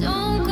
Don't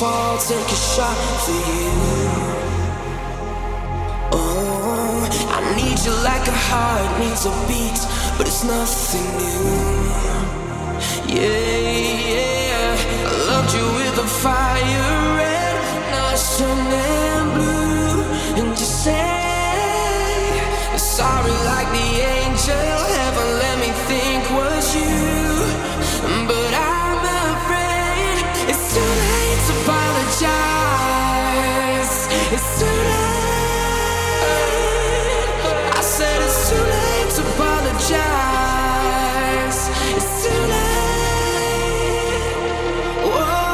fall, take a shot for you. Oh, I need you like a heart needs a beat, but it's nothing new. Yeah, yeah, I loved you with a fire red, nice. Sorry, like the angel heaven let me think was you, but I'm afraid it's too late to apologize. It's too late. I said it's too late to apologize. It's too late. Whoa.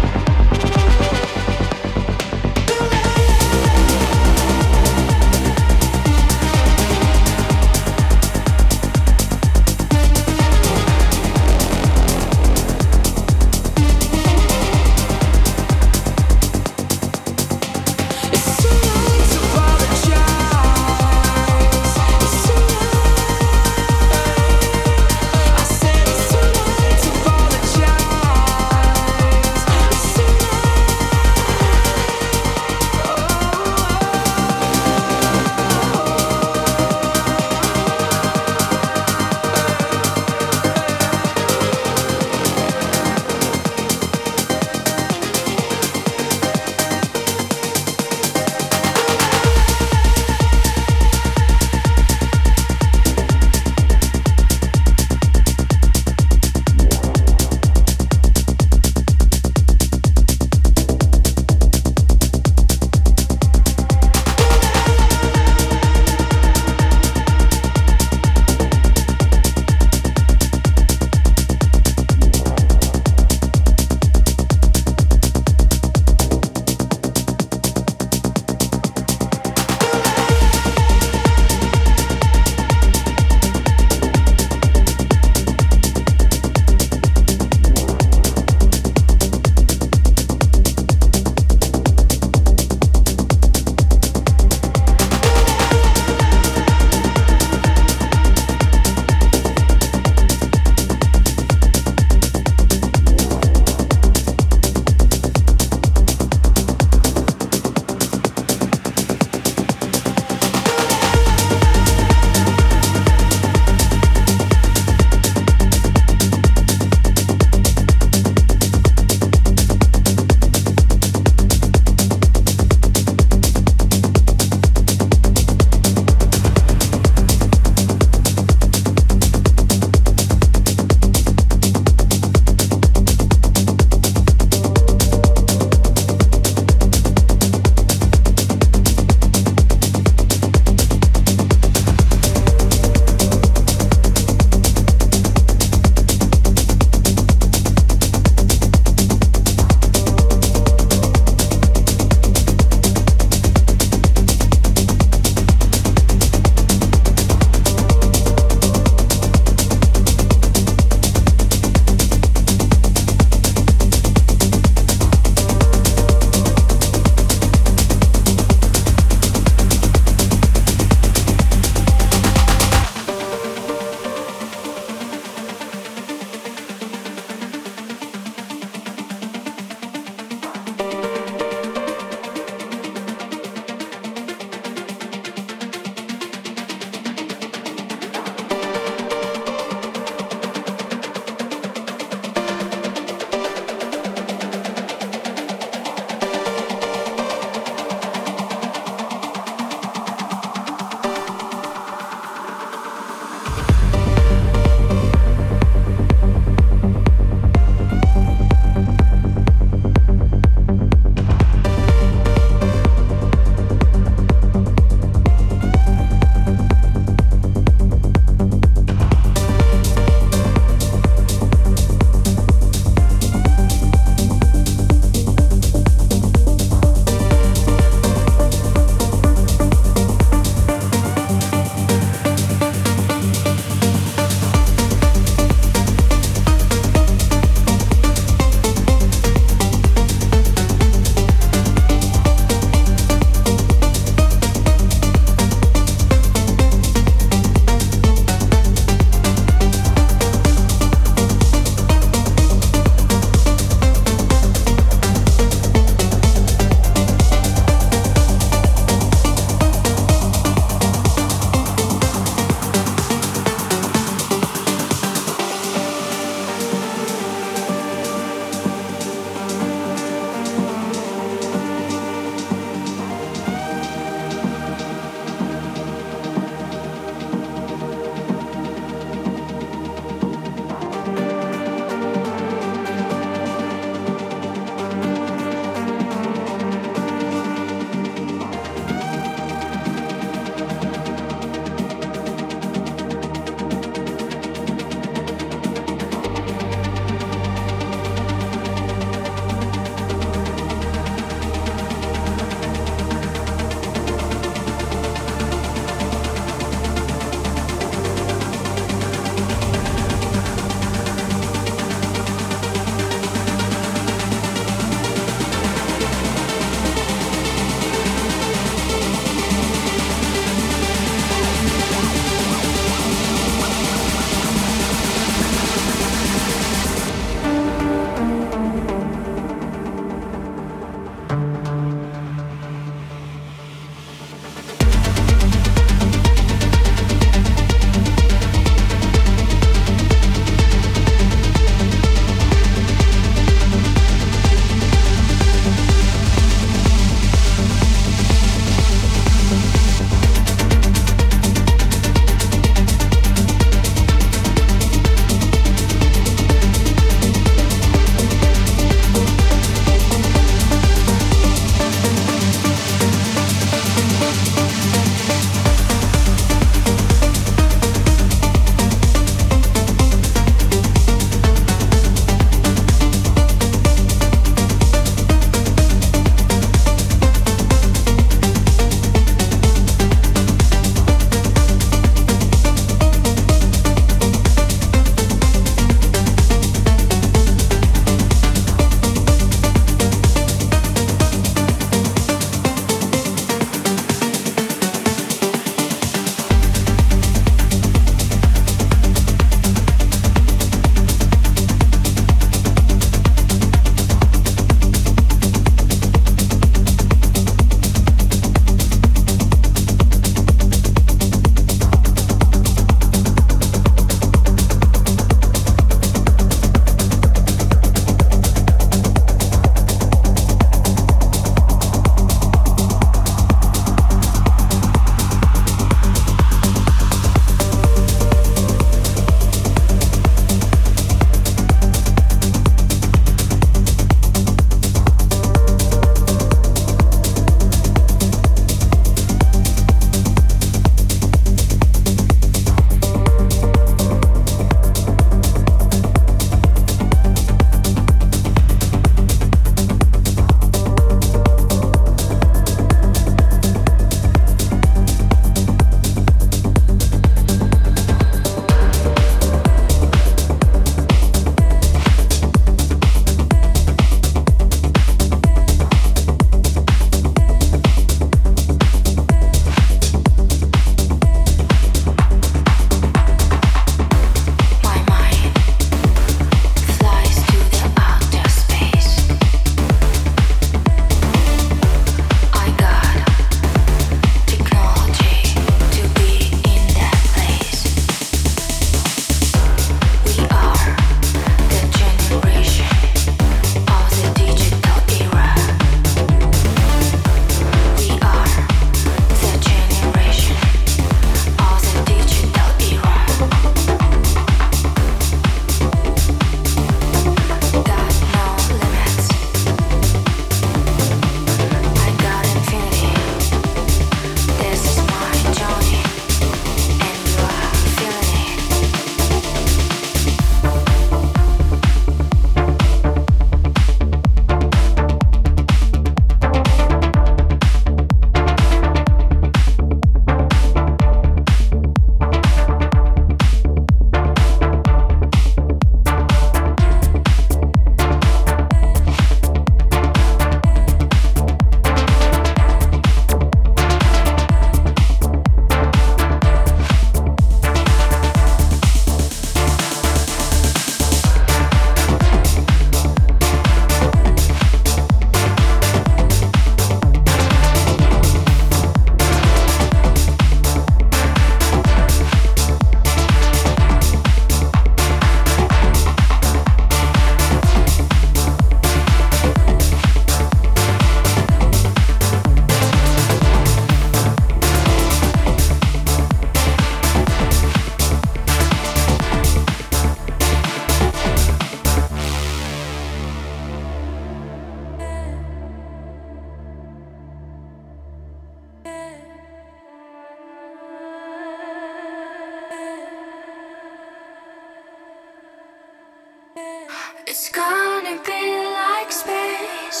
It's gonna be like space.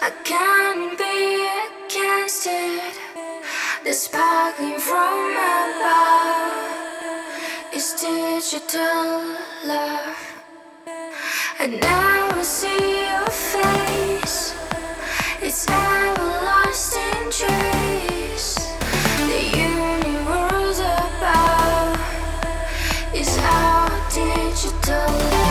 I can't be against it. The sparkling from above is digital love. And now I see your face. It's everlasting trace. The universe above is our digital love.